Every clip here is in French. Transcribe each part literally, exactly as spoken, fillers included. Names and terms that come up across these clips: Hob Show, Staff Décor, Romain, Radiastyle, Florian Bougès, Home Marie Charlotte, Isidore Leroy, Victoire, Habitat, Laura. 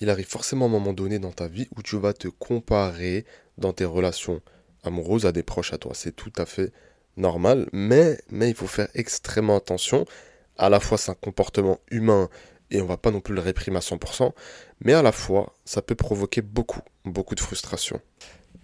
il arrive forcément à un moment donné dans ta vie où tu vas te comparer dans tes relations amoureuses à des proches à toi. C'est tout à fait normal, mais, mais il faut faire extrêmement attention. À la fois, c'est un comportement humain et on ne va pas non plus le réprimer à cent pour cent, mais à la fois, ça peut provoquer beaucoup, beaucoup de frustration.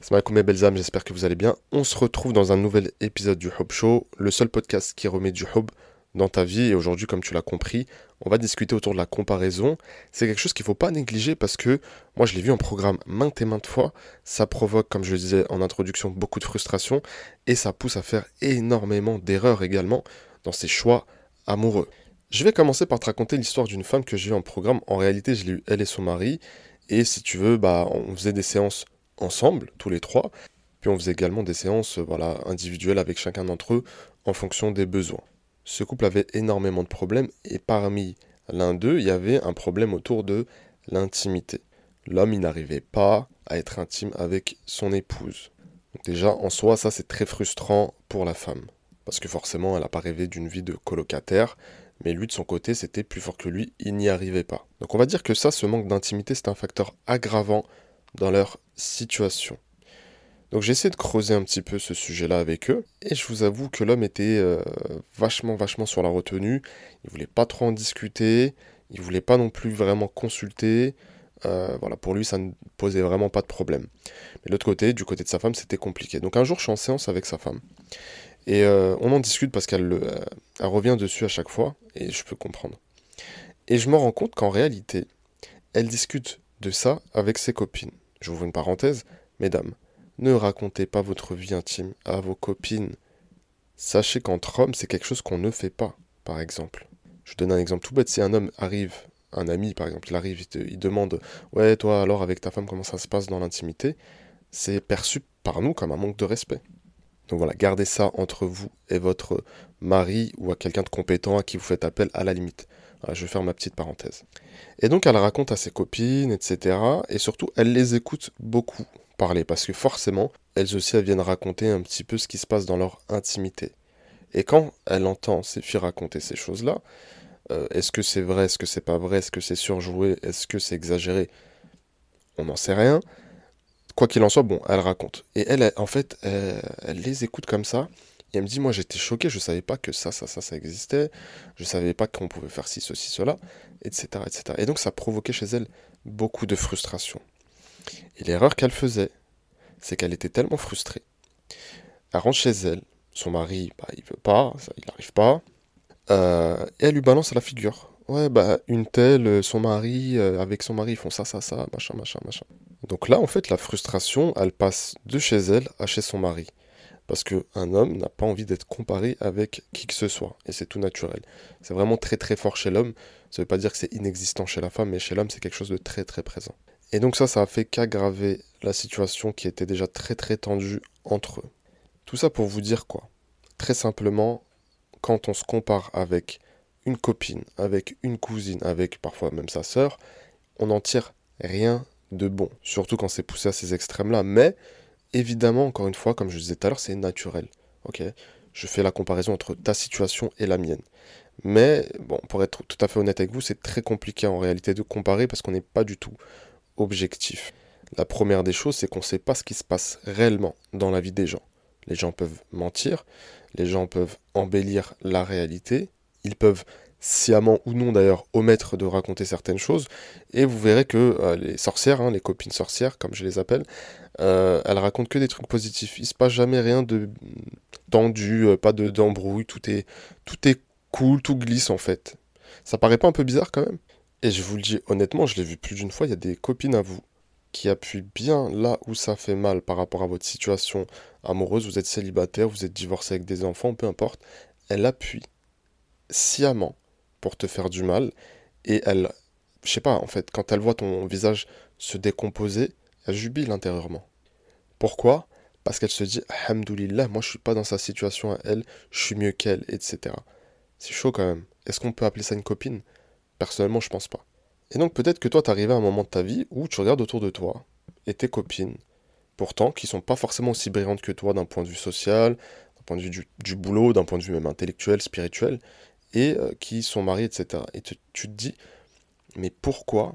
Salam alaikum mes belles âmes, j'espère que vous allez bien. On se retrouve dans un nouvel épisode du Hob Show, le seul podcast qui remet du Hob dans ta vie. Et aujourd'hui, comme tu l'as compris, on va discuter autour de la comparaison. C'est quelque chose qu'il ne faut pas négliger parce que, moi je l'ai vu en programme maintes et maintes fois, ça provoque, comme je le disais en introduction, beaucoup de frustration et ça pousse à faire énormément d'erreurs également dans ses choix amoureux. Je vais commencer par te raconter l'histoire d'une femme que j'ai eue en programme. En réalité, je l'ai eue elle et son mari. Et si tu veux, bah, on faisait des séances ensemble, tous les trois. Puis on faisait également des séances voilà, individuelles avec chacun d'entre eux en fonction des besoins. Ce couple avait énormément de problèmes et parmi l'un d'eux, il y avait un problème autour de l'intimité. L'homme, il n'arrivait pas à être intime avec son épouse. Donc déjà, en soi, ça c'est très frustrant pour la femme. Parce que forcément, elle n'a pas rêvé d'une vie de colocataire. Mais lui, de son côté, c'était plus fort que lui, il n'y arrivait pas. Donc on va dire que ça, ce manque d'intimité, c'est un facteur aggravant dans leur situation. Donc j'ai essayé de creuser un petit peu ce sujet-là avec eux, et je vous avoue que l'homme était euh, vachement, vachement sur la retenue, il voulait pas trop en discuter, il voulait pas non plus vraiment consulter, euh, voilà, pour lui, ça ne posait vraiment pas de problème. Mais de l'autre côté, du côté de sa femme, c'était compliqué. Donc un jour, je suis en séance avec sa femme, Et euh, on en discute parce qu'elle euh, elle revient dessus à chaque fois, et je peux comprendre. Et je me rends compte qu'en réalité, elle discute de ça avec ses copines. J'ouvre une parenthèse, mesdames, ne racontez pas votre vie intime à vos copines. Sachez qu'entre hommes, c'est quelque chose qu'on ne fait pas, par exemple. Je vous donne un exemple tout bête, si un homme arrive, un ami par exemple, il arrive, il, te, il demande « Ouais, toi alors avec ta femme, comment ça se passe dans l'intimité ?» C'est perçu par nous comme un manque de respect. Donc voilà, gardez ça entre vous et votre mari ou à quelqu'un de compétent à qui vous faites appel à la limite. Voilà, je vais faire ma petite parenthèse. Et donc elle raconte à ses copines, et cetera. Et surtout, elle les écoute beaucoup parler parce que forcément, elles aussi elles viennent raconter un petit peu ce qui se passe dans leur intimité. Et quand elle entend ses filles raconter ces choses-là, euh, est-ce que c'est vrai, est-ce que c'est pas vrai, est-ce que c'est surjoué, est-ce que c'est exagéré ? On n'en sait rien. Quoi qu'il en soit, bon, elle raconte. Et elle, elle en fait, elle, elle les écoute comme ça. Et elle me dit, moi, j'étais choqué, je savais pas que ça, ça, ça, ça existait. Je savais pas qu'on pouvait faire ci, ceci, cela, et cetera, et cetera. Et donc, ça provoquait chez elle beaucoup de frustration. Et l'erreur qu'elle faisait, c'est qu'elle était tellement frustrée. Elle rentre chez elle. Son mari, bah, il veut pas, ça, il n'arrive pas. Euh, et elle lui balance à la figure. Ouais, bah, une telle, son mari, euh, avec son mari, ils font ça, ça, ça, machin, machin, machin. Donc là, en fait, la frustration, elle passe de chez elle à chez son mari. Parce qu'un homme n'a pas envie d'être comparé avec qui que ce soit. Et c'est tout naturel. C'est vraiment très, très fort chez l'homme. Ça ne veut pas dire que c'est inexistant chez la femme, mais chez l'homme, c'est quelque chose de très, très présent. Et donc ça, ça a fait qu'aggraver la situation qui était déjà très, très tendue entre eux. Tout ça pour vous dire quoi ? Très simplement, quand on se compare avec une copine, avec une cousine, avec parfois même sa sœur, on n'en tire rien de bon, surtout quand c'est poussé à ces extrêmes-là. Mais, évidemment, encore une fois, comme je disais tout à l'heure, c'est naturel. Okay, je fais la comparaison entre ta situation et la mienne. Mais, bon, pour être tout à fait honnête avec vous, c'est très compliqué en réalité de comparer parce qu'on n'est pas du tout objectif. La première des choses, c'est qu'on ne sait pas ce qui se passe réellement dans la vie des gens. Les gens peuvent mentir, les gens peuvent embellir la réalité, ils peuvent sciemment ou non d'ailleurs omettre de raconter certaines choses, et vous verrez que euh, les sorcières, hein, les copines sorcières, comme je les appelle, euh, elles racontent que des trucs positifs, il ne se passe jamais rien de tendu, euh, pas de, d'embrouille, tout est, tout est cool, tout glisse en fait. Ça paraît pas un peu bizarre quand même ? Et je vous le dis honnêtement, je l'ai vu plus d'une fois, il y a des copines à vous qui appuient bien là où ça fait mal par rapport à votre situation amoureuse, vous êtes célibataire, vous êtes divorcé avec des enfants, peu importe, elles appuient sciemment pour te faire du mal, et elle, je sais pas, en fait, quand elle voit ton visage se décomposer, elle jubile intérieurement. Pourquoi ? Parce qu'elle se dit, alhamdoulilah, moi je suis pas dans sa situation à elle, je suis mieux qu'elle, et cetera. C'est chaud quand même. Est-ce qu'on peut appeler ça une copine ? Personnellement, je pense pas. Et donc peut-être que toi, t'arrives à un moment de ta vie où tu regardes autour de toi, et tes copines, pourtant, qui sont pas forcément aussi brillantes que toi d'un point de vue social, d'un point de vue du, du boulot, d'un point de vue même intellectuel, spirituel, et qui sont mariés, et cetera. Et tu, tu te dis, mais pourquoi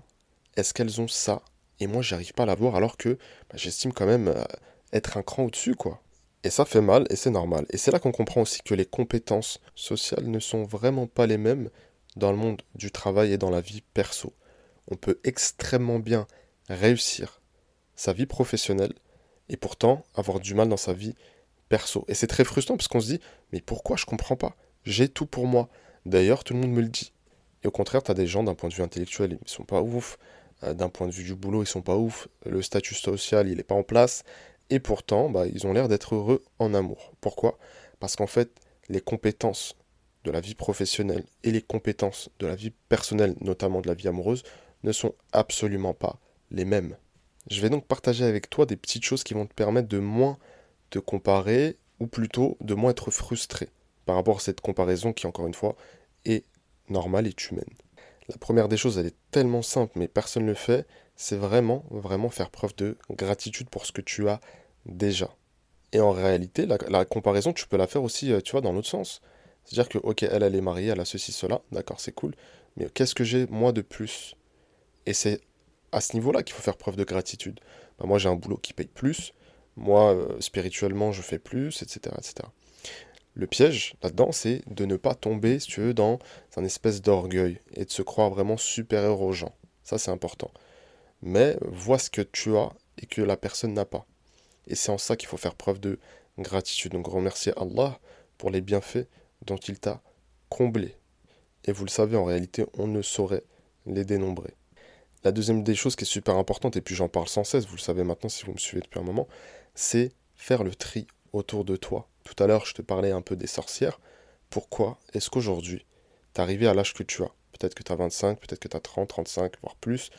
est-ce qu'elles ont ça? Et moi, j'arrive pas à l'avoir alors que bah, j'estime quand même euh, être un cran au-dessus, quoi. Et ça fait mal, et c'est normal. Et c'est là qu'on comprend aussi que les compétences sociales ne sont vraiment pas les mêmes dans le monde du travail et dans la vie perso. On peut extrêmement bien réussir sa vie professionnelle et pourtant avoir du mal dans sa vie perso. Et c'est très frustrant parce qu'on se dit « Mais pourquoi je comprends pas? J'ai tout pour moi. » D'ailleurs, tout le monde me le dit. Et au contraire, tu as des gens d'un point de vue intellectuel, ils sont pas ouf. D'un point de vue du boulot, ils sont pas ouf. Le statut social, il n'est pas en place. Et pourtant, bah, ils ont l'air d'être heureux en amour. Pourquoi? Parce qu'en fait, les compétences de la vie professionnelle et les compétences de la vie personnelle, notamment de la vie amoureuse, ne sont absolument pas les mêmes. Je vais donc partager avec toi des petites choses qui vont te permettre de moins te comparer, ou plutôt de moins être frustré par rapport à cette comparaison qui, encore une fois, est normale et humaine. La première des choses, elle est tellement simple, mais personne ne le fait, c'est vraiment, vraiment faire preuve de gratitude pour ce que tu as déjà. Et en réalité, la, la comparaison, tu peux la faire aussi, tu vois, dans l'autre sens. C'est-à-dire que, ok, elle, elle est mariée, elle a ceci, cela, d'accord, c'est cool, mais qu'est-ce que j'ai, moi, de plus? Et c'est à ce niveau-là qu'il faut faire preuve de gratitude. Ben, moi, j'ai un boulot qui paye plus, moi, euh, spirituellement, je fais plus, et cetera, et cetera. Le piège, là-dedans, c'est de ne pas tomber, si tu veux, dans un espèce d'orgueil et de se croire vraiment supérieur aux gens. Ça, c'est important. Mais vois ce que tu as et que la personne n'a pas. Et c'est en ça qu'il faut faire preuve de gratitude. Donc, remercier Allah pour les bienfaits dont il t'a comblé. Et vous le savez, en réalité, on ne saurait les dénombrer. La deuxième des choses qui est super importante, et puis j'en parle sans cesse, vous le savez maintenant si vous me suivez depuis un moment, c'est faire le tri autour de toi. Tout à l'heure, je te parlais un peu des sorcières. Pourquoi est-ce qu'aujourd'hui, tu es arrivé à l'âge que tu as? Peut-être que tu as vingt-cinq, peut-être que tu as trente, trente-cinq, voire plus,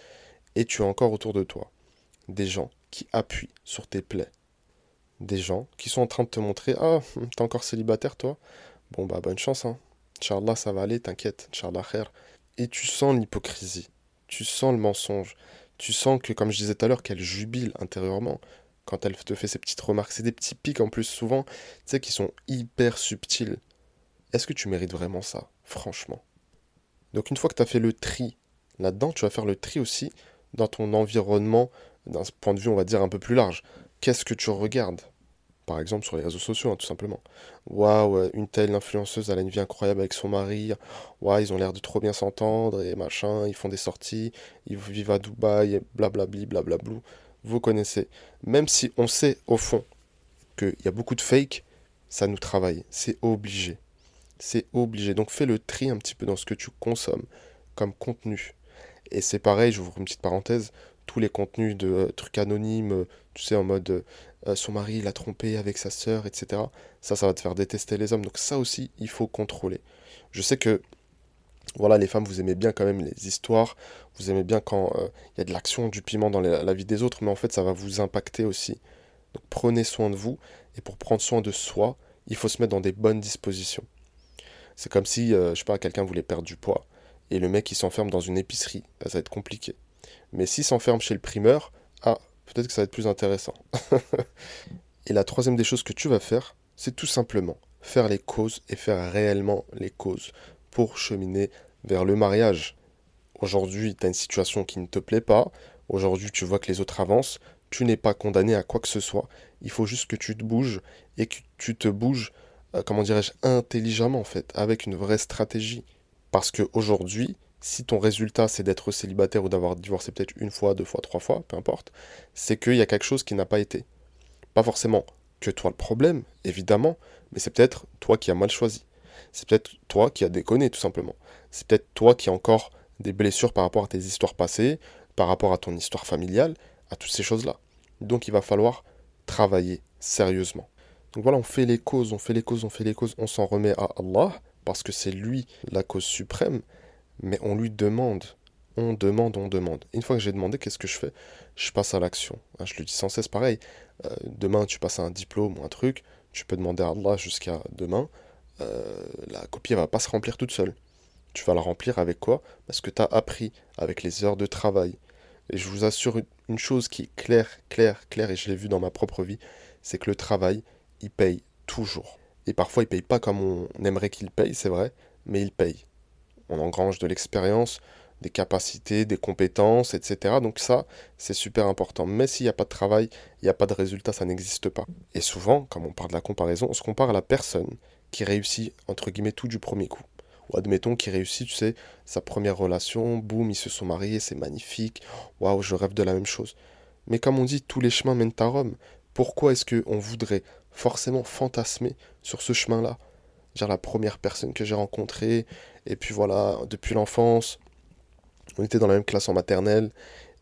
et tu as encore autour de toi des gens qui appuient sur tes plaies. Des gens qui sont en train de te montrer « Ah, t'es encore célibataire, toi? Bon, bah, bonne chance, hein. Inch'Allah, ça va aller, t'inquiète. Inch'Allah, khair. » Et tu sens l'hypocrisie. Tu sens le mensonge. Tu sens que, comme je disais tout à l'heure, qu'elle jubile intérieurement quand elle te fait ces petites remarques. C'est des petits pics en plus, souvent, tu sais, qui sont hyper subtils. Est-ce que tu mérites vraiment ça, franchement? Donc, une fois que tu as fait le tri là-dedans, tu vas faire le tri aussi dans ton environnement, d'un point de vue, on va dire, un peu plus large. Qu'est-ce que tu regardes? Par exemple, sur les réseaux sociaux, hein, tout simplement. Waouh, une telle influenceuse, elle a une vie incroyable avec son mari. Waouh, ils ont l'air de trop bien s'entendre et machin. Ils font des sorties, ils vivent à Dubaï et blablabli, blablablou. Vous connaissez. Même si on sait, au fond, qu'il y a beaucoup de fake, ça nous travaille. C'est obligé. C'est obligé. Donc, fais le tri un petit peu dans ce que tu consommes comme contenu. Et c'est pareil, j'ouvre une petite parenthèse, tous les contenus de euh, trucs anonymes, tu sais, en mode... Euh, Euh, son mari, il l'a trompé avec sa sœur, et cetera. Ça, ça va te faire détester les hommes. Donc ça aussi, il faut contrôler. Je sais que, voilà, les femmes, vous aimez bien quand même les histoires. Vous aimez bien quand il euh, y a de l'action, du piment dans les, la vie des autres. Mais en fait, ça va vous impacter aussi. Donc prenez soin de vous. Et pour prendre soin de soi, il faut se mettre dans des bonnes dispositions. C'est comme si, euh, je sais pas, quelqu'un voulait perdre du poids. Et le mec, il s'enferme dans une épicerie. Là, ça va être compliqué. Mais s'il s'enferme chez le primeur, ah... peut-être que ça va être plus intéressant. Et la troisième des choses que tu vas faire, c'est tout simplement faire les causes et faire réellement les causes pour cheminer vers le mariage. Aujourd'hui, tu as une situation qui ne te plaît pas. Aujourd'hui, tu vois que les autres avancent. Tu n'es pas condamné à quoi que ce soit. Il faut juste que tu te bouges et que tu te bouges, euh, comment dirais-je, intelligemment en fait, avec une vraie stratégie. Parce qu'aujourd'hui, si ton résultat, c'est d'être célibataire ou d'avoir divorcé peut-être une fois, deux fois, trois fois, peu importe, c'est qu'il y a quelque chose qui n'a pas été. Pas forcément que toi le problème, évidemment, mais c'est peut-être toi qui as mal choisi. C'est peut-être toi qui as déconné, tout simplement. C'est peut-être toi qui as encore des blessures par rapport à tes histoires passées, par rapport à ton histoire familiale, à toutes ces choses-là. Donc il va falloir travailler sérieusement. Donc voilà, on fait les causes, on fait les causes, on fait les causes, on s'en remet à Allah, parce que c'est lui la cause suprême. Mais on lui demande, on demande, on demande. Une fois que j'ai demandé, qu'est-ce que je fais? Je passe à l'action. Je le dis sans cesse, pareil. Euh, demain, tu passes à un diplôme ou un truc, tu peux demander à Allah jusqu'à demain. Euh, la copie, elle ne va pas se remplir toute seule. Tu vas la remplir avec quoi? Parce que tu as appris, avec les heures de travail. Et je vous assure une chose qui est claire, claire, claire, et je l'ai vu dans ma propre vie, c'est que le travail, il paye toujours. Et parfois, il ne paye pas comme on aimerait qu'il paye, c'est vrai, mais il paye. On engrange de l'expérience, des capacités, des compétences, et cetera. Donc ça, c'est super important. Mais s'il n'y a pas de travail, il n'y a pas de résultat, ça n'existe pas. Et souvent, quand on parle de la comparaison, on se compare à la personne qui réussit, entre guillemets, tout du premier coup. Ou admettons qu'il réussit, tu sais, sa première relation, boum, ils se sont mariés, c'est magnifique, waouh, je rêve de la même chose. Mais comme on dit, tous les chemins mènent à Rome. Pourquoi est-ce qu'on voudrait forcément fantasmer sur ce chemin-là ? Genre la première personne que j'ai rencontrée, et puis voilà, depuis l'enfance, on était dans la même classe en maternelle,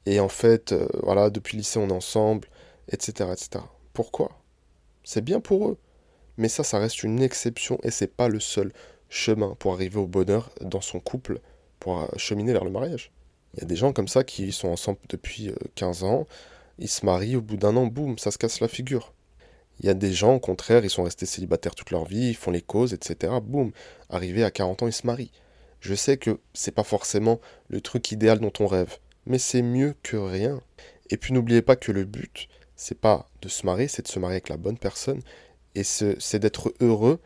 et en fait, euh, voilà, depuis le lycée, on est ensemble, et cetera, et cetera. Pourquoi ? C'est bien pour eux. Mais ça, ça reste une exception, et c'est pas le seul chemin pour arriver au bonheur dans son couple, pour cheminer vers le mariage. Il y a des gens comme ça qui sont ensemble depuis quinze ans, ils se marient, au bout d'un an, boum, ça se casse la figure. Il y a des gens, au contraire, ils sont restés célibataires toute leur vie, ils font les causes, et cetera. Boum, arrivés à quarante ans, ils se marient. Je sais que c'est pas forcément le truc idéal dont on rêve, mais c'est mieux que rien. Et puis n'oubliez pas que le but, c'est pas de se marier, c'est de se marier avec la bonne personne, et c'est, c'est d'être heureux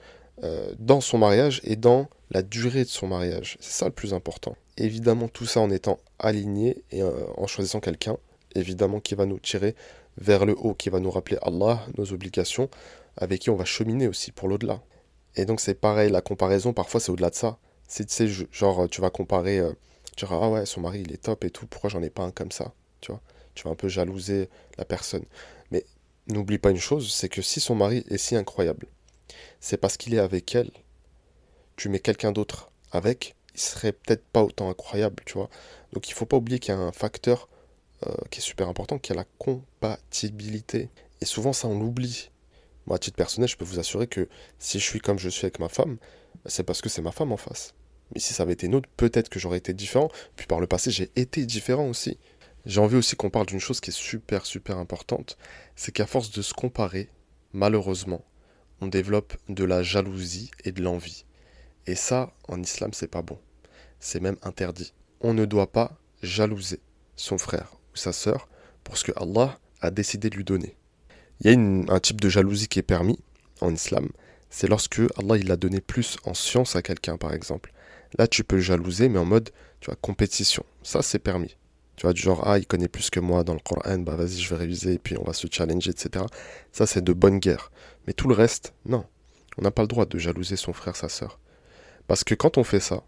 Euh, dans son mariage et dans la durée de son mariage. C'est ça le plus important. Évidemment, tout ça en étant aligné et euh, en choisissant quelqu'un, évidemment, qui va nous tirer vers le haut, qui va nous rappeler Allah, nos obligations, avec qui on va cheminer aussi pour l'au-delà. Et donc, c'est pareil, la comparaison, parfois, c'est au-delà de ça. C'est, tu sais, genre, tu vas comparer, euh, tu diras, ah ouais, son mari, il est top et tout, pourquoi j'en ai pas un comme ça, tu vois ? Tu vas un peu jalouser la personne. Mais n'oublie pas une chose, c'est que si son mari est si incroyable, c'est parce qu'il est avec elle. Tu mets quelqu'un d'autre avec, il serait peut-être pas autant incroyable, tu vois. Donc il faut pas oublier qu'il y a un facteur euh, qui est super important, qui est la compatibilité. Et souvent ça on l'oublie. Moi à titre personnel, je peux vous assurer que si je suis comme je suis avec ma femme, c'est parce que c'est ma femme en face. Mais si ça avait été une autre, peut-être que j'aurais été différent. Puis par le passé, j'ai été différent aussi. J'ai envie aussi qu'on parle d'une chose qui est super super importante, c'est qu'à force de se comparer, malheureusement, on développe de la jalousie et de l'envie. Et ça, en islam, c'est pas bon. C'est même interdit. On ne doit pas jalouser son frère ou sa sœur pour ce que Allah a décidé de lui donner. Il y a une, un type de jalousie qui est permis en islam. C'est lorsque Allah il a donné plus en science à quelqu'un, par exemple. Là, tu peux le jalouser, mais en mode, tu vois, compétition. Ça, c'est permis. Tu vois, du genre, ah, il connaît plus que moi dans le Coran, bah vas-y, je vais réviser, et puis on va se challenger, et cetera. Ça, c'est de bonne guerre. Mais tout le reste, non. On n'a pas le droit de jalouser son frère, sa sœur. Parce que quand on fait ça,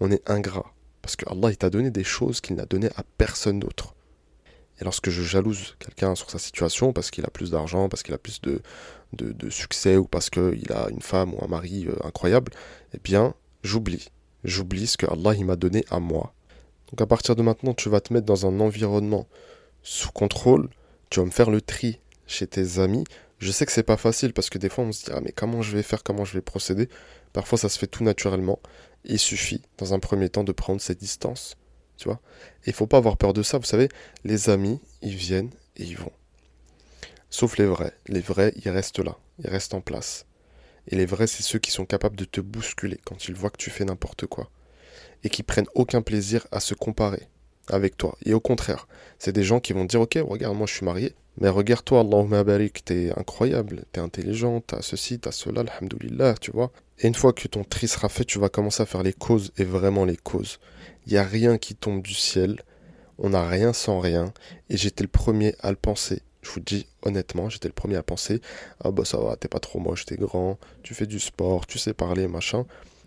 on est ingrat. Parce que Allah, il t'a donné des choses qu'il n'a données à personne d'autre. Et lorsque je jalouse quelqu'un sur sa situation, parce qu'il a plus d'argent, parce qu'il a plus de, de, de succès, ou parce qu'il a une femme ou un mari euh, incroyable, eh bien, j'oublie. J'oublie ce que Allah, il m'a donné à moi. Donc à partir de maintenant, tu vas te mettre dans un environnement sous contrôle, tu vas me faire le tri chez tes amis. Je sais que c'est pas facile parce que des fois on se dit « Ah mais comment je vais faire, comment je vais procéder ?» Parfois ça se fait tout naturellement. Il suffit dans un premier temps de prendre ses distances, tu vois. Et il faut pas avoir peur de ça, vous savez, les amis, ils viennent et ils vont. Sauf les vrais. Les vrais, ils restent là, ils restent en place. Et les vrais, c'est ceux qui sont capables de te bousculer quand ils voient que tu fais n'importe quoi. Et qui prennent aucun plaisir à se comparer avec toi. Et au contraire, c'est des gens qui vont dire « Ok, regarde, moi je suis marié, mais regarde-toi, Allahumma barik, t'es incroyable, t'es intelligent, t'as ceci, t'as cela, alhamdoulilah, tu vois. » Et une fois que ton tri sera fait, tu vas commencer à faire les causes, et vraiment les causes. Il n'y a rien qui tombe du ciel, on n'a rien sans rien, et j'étais le premier à le penser. Je vous dis honnêtement, j'étais le premier à penser « Ah bah ça va, t'es pas trop moche, t'es grand, tu fais du sport, tu sais parler, machin. »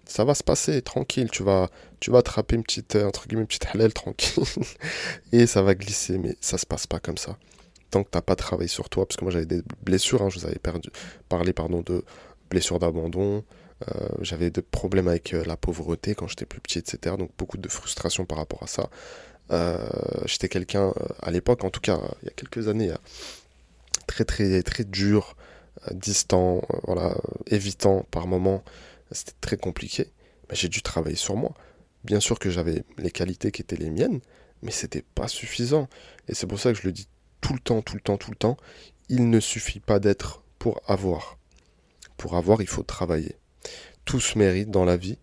Ça va se passer, tranquille, tu vas, tu vas attraper une petite, euh, entre guillemets, une petite halal tranquille, et ça va glisser, mais ça se passe pas comme ça. Tant que t'as pas travaillé sur toi, parce que moi j'avais des blessures, hein, je vous avais perdu, parlé pardon, de blessures d'abandon, euh, j'avais des problèmes avec euh, la pauvreté quand j'étais plus petit, et cetera. Donc beaucoup de frustration par rapport à ça. Euh, j'étais quelqu'un, euh, à l'époque, en tout cas, euh, il y a quelques années, euh, très très très dur, euh, distant, euh, voilà, euh, évitant par moments. C'était très compliqué, mais j'ai dû travailler sur moi. Bien sûr que j'avais les qualités qui étaient les miennes, mais c'était pas suffisant. Et c'est pour ça que je le dis tout le temps, tout le temps, tout le temps, il ne suffit pas d'être pour avoir. Pour avoir, il faut travailler. Tout se mérite dans la vie.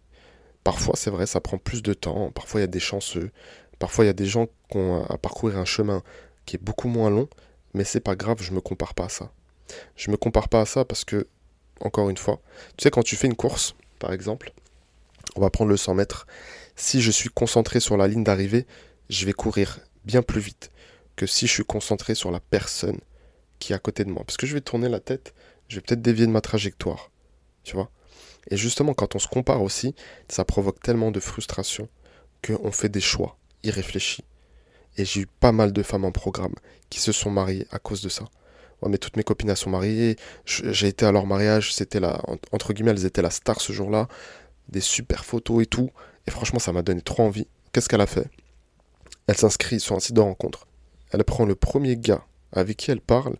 Parfois, c'est vrai, ça prend plus de temps. Parfois, il y a des chanceux. Parfois, il y a des gens qui ont à parcourir un chemin qui est beaucoup moins long, mais c'est pas grave, je me compare pas à ça. Je me compare pas à ça parce que encore une fois, tu sais, quand tu fais une course, par exemple, on va prendre le cent mètres, si je suis concentré sur la ligne d'arrivée, je vais courir bien plus vite que si je suis concentré sur la personne qui est à côté de moi. Parce que je vais tourner la tête, je vais peut-être dévier de ma trajectoire, tu vois. Et justement, quand on se compare aussi, ça provoque tellement de frustration qu'on fait des choix irréfléchis. Et j'ai eu pas mal de femmes en programme qui se sont mariées à cause de ça. Ouais, mais toutes mes copines elles sont mariées, je, j'ai été à leur mariage, c'était la, entre guillemets, elles étaient la star ce jour-là, des super photos et tout. Et franchement, ça m'a donné trop envie. Qu'est-ce qu'elle a fait ? Elle s'inscrit sur un site de rencontre. Elle prend le premier gars avec qui elle parle.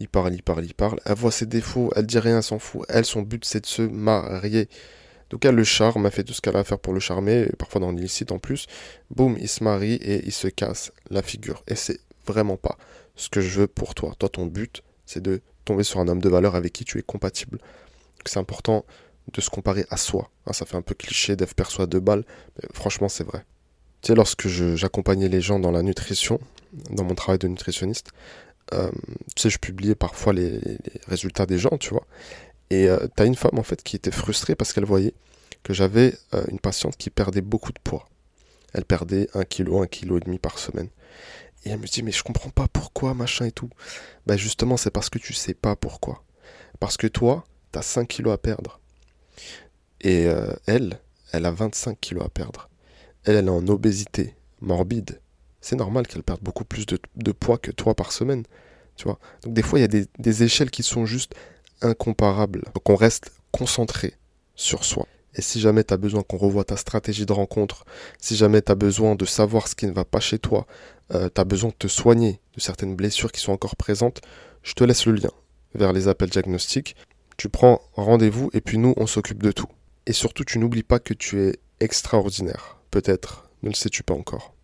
Il parle, il parle, il parle. Elle voit ses défauts, elle dit rien, elle s'en fout. Elle, son but, c'est de se marier. Donc elle le charme, elle fait tout ce qu'elle a à faire pour le charmer, et parfois dans l'illicite en plus. Boum, il se marie et il se casse la figure. Et c'est vraiment pas ce que je veux pour toi. Toi, ton but, c'est de tomber sur un homme de valeur avec qui tu es compatible. Donc c'est important de se comparer à soi. Hein, ça fait un peu cliché d'Eve perso à deux balles, mais franchement, c'est vrai. Tu sais, lorsque je, j'accompagnais les gens dans la nutrition, dans mon travail de nutritionniste, euh, tu sais, je publiais parfois les, les résultats des gens, tu vois. Et euh, t'as une femme en fait qui était frustrée parce qu'elle voyait que j'avais euh, une patiente qui perdait beaucoup de poids. Elle perdait un kilo, un kilo et demi par semaine. Et elle me dit mais je comprends pas pourquoi machin et tout. Ben justement c'est parce que tu sais pas pourquoi. Parce que toi t'as cinq kilos à perdre et euh, elle, elle a vingt-cinq kilos à perdre. Elle, elle est en obésité morbide. C'est normal qu'elle perde beaucoup plus de, de poids que toi par semaine, tu vois. Donc des fois il y a des, des échelles qui sont juste incomparable. Donc on reste concentré sur soi. Et si jamais tu as besoin qu'on revoie ta stratégie de rencontre, si jamais tu as besoin de savoir ce qui ne va pas chez toi, euh, tu as besoin de te soigner de certaines blessures qui sont encore présentes, je te laisse le lien vers les appels diagnostiques. Tu prends rendez-vous et puis nous, on s'occupe de tout. Et surtout, tu n'oublies pas que tu es extraordinaire. Peut-être, ne le sais-tu pas encore.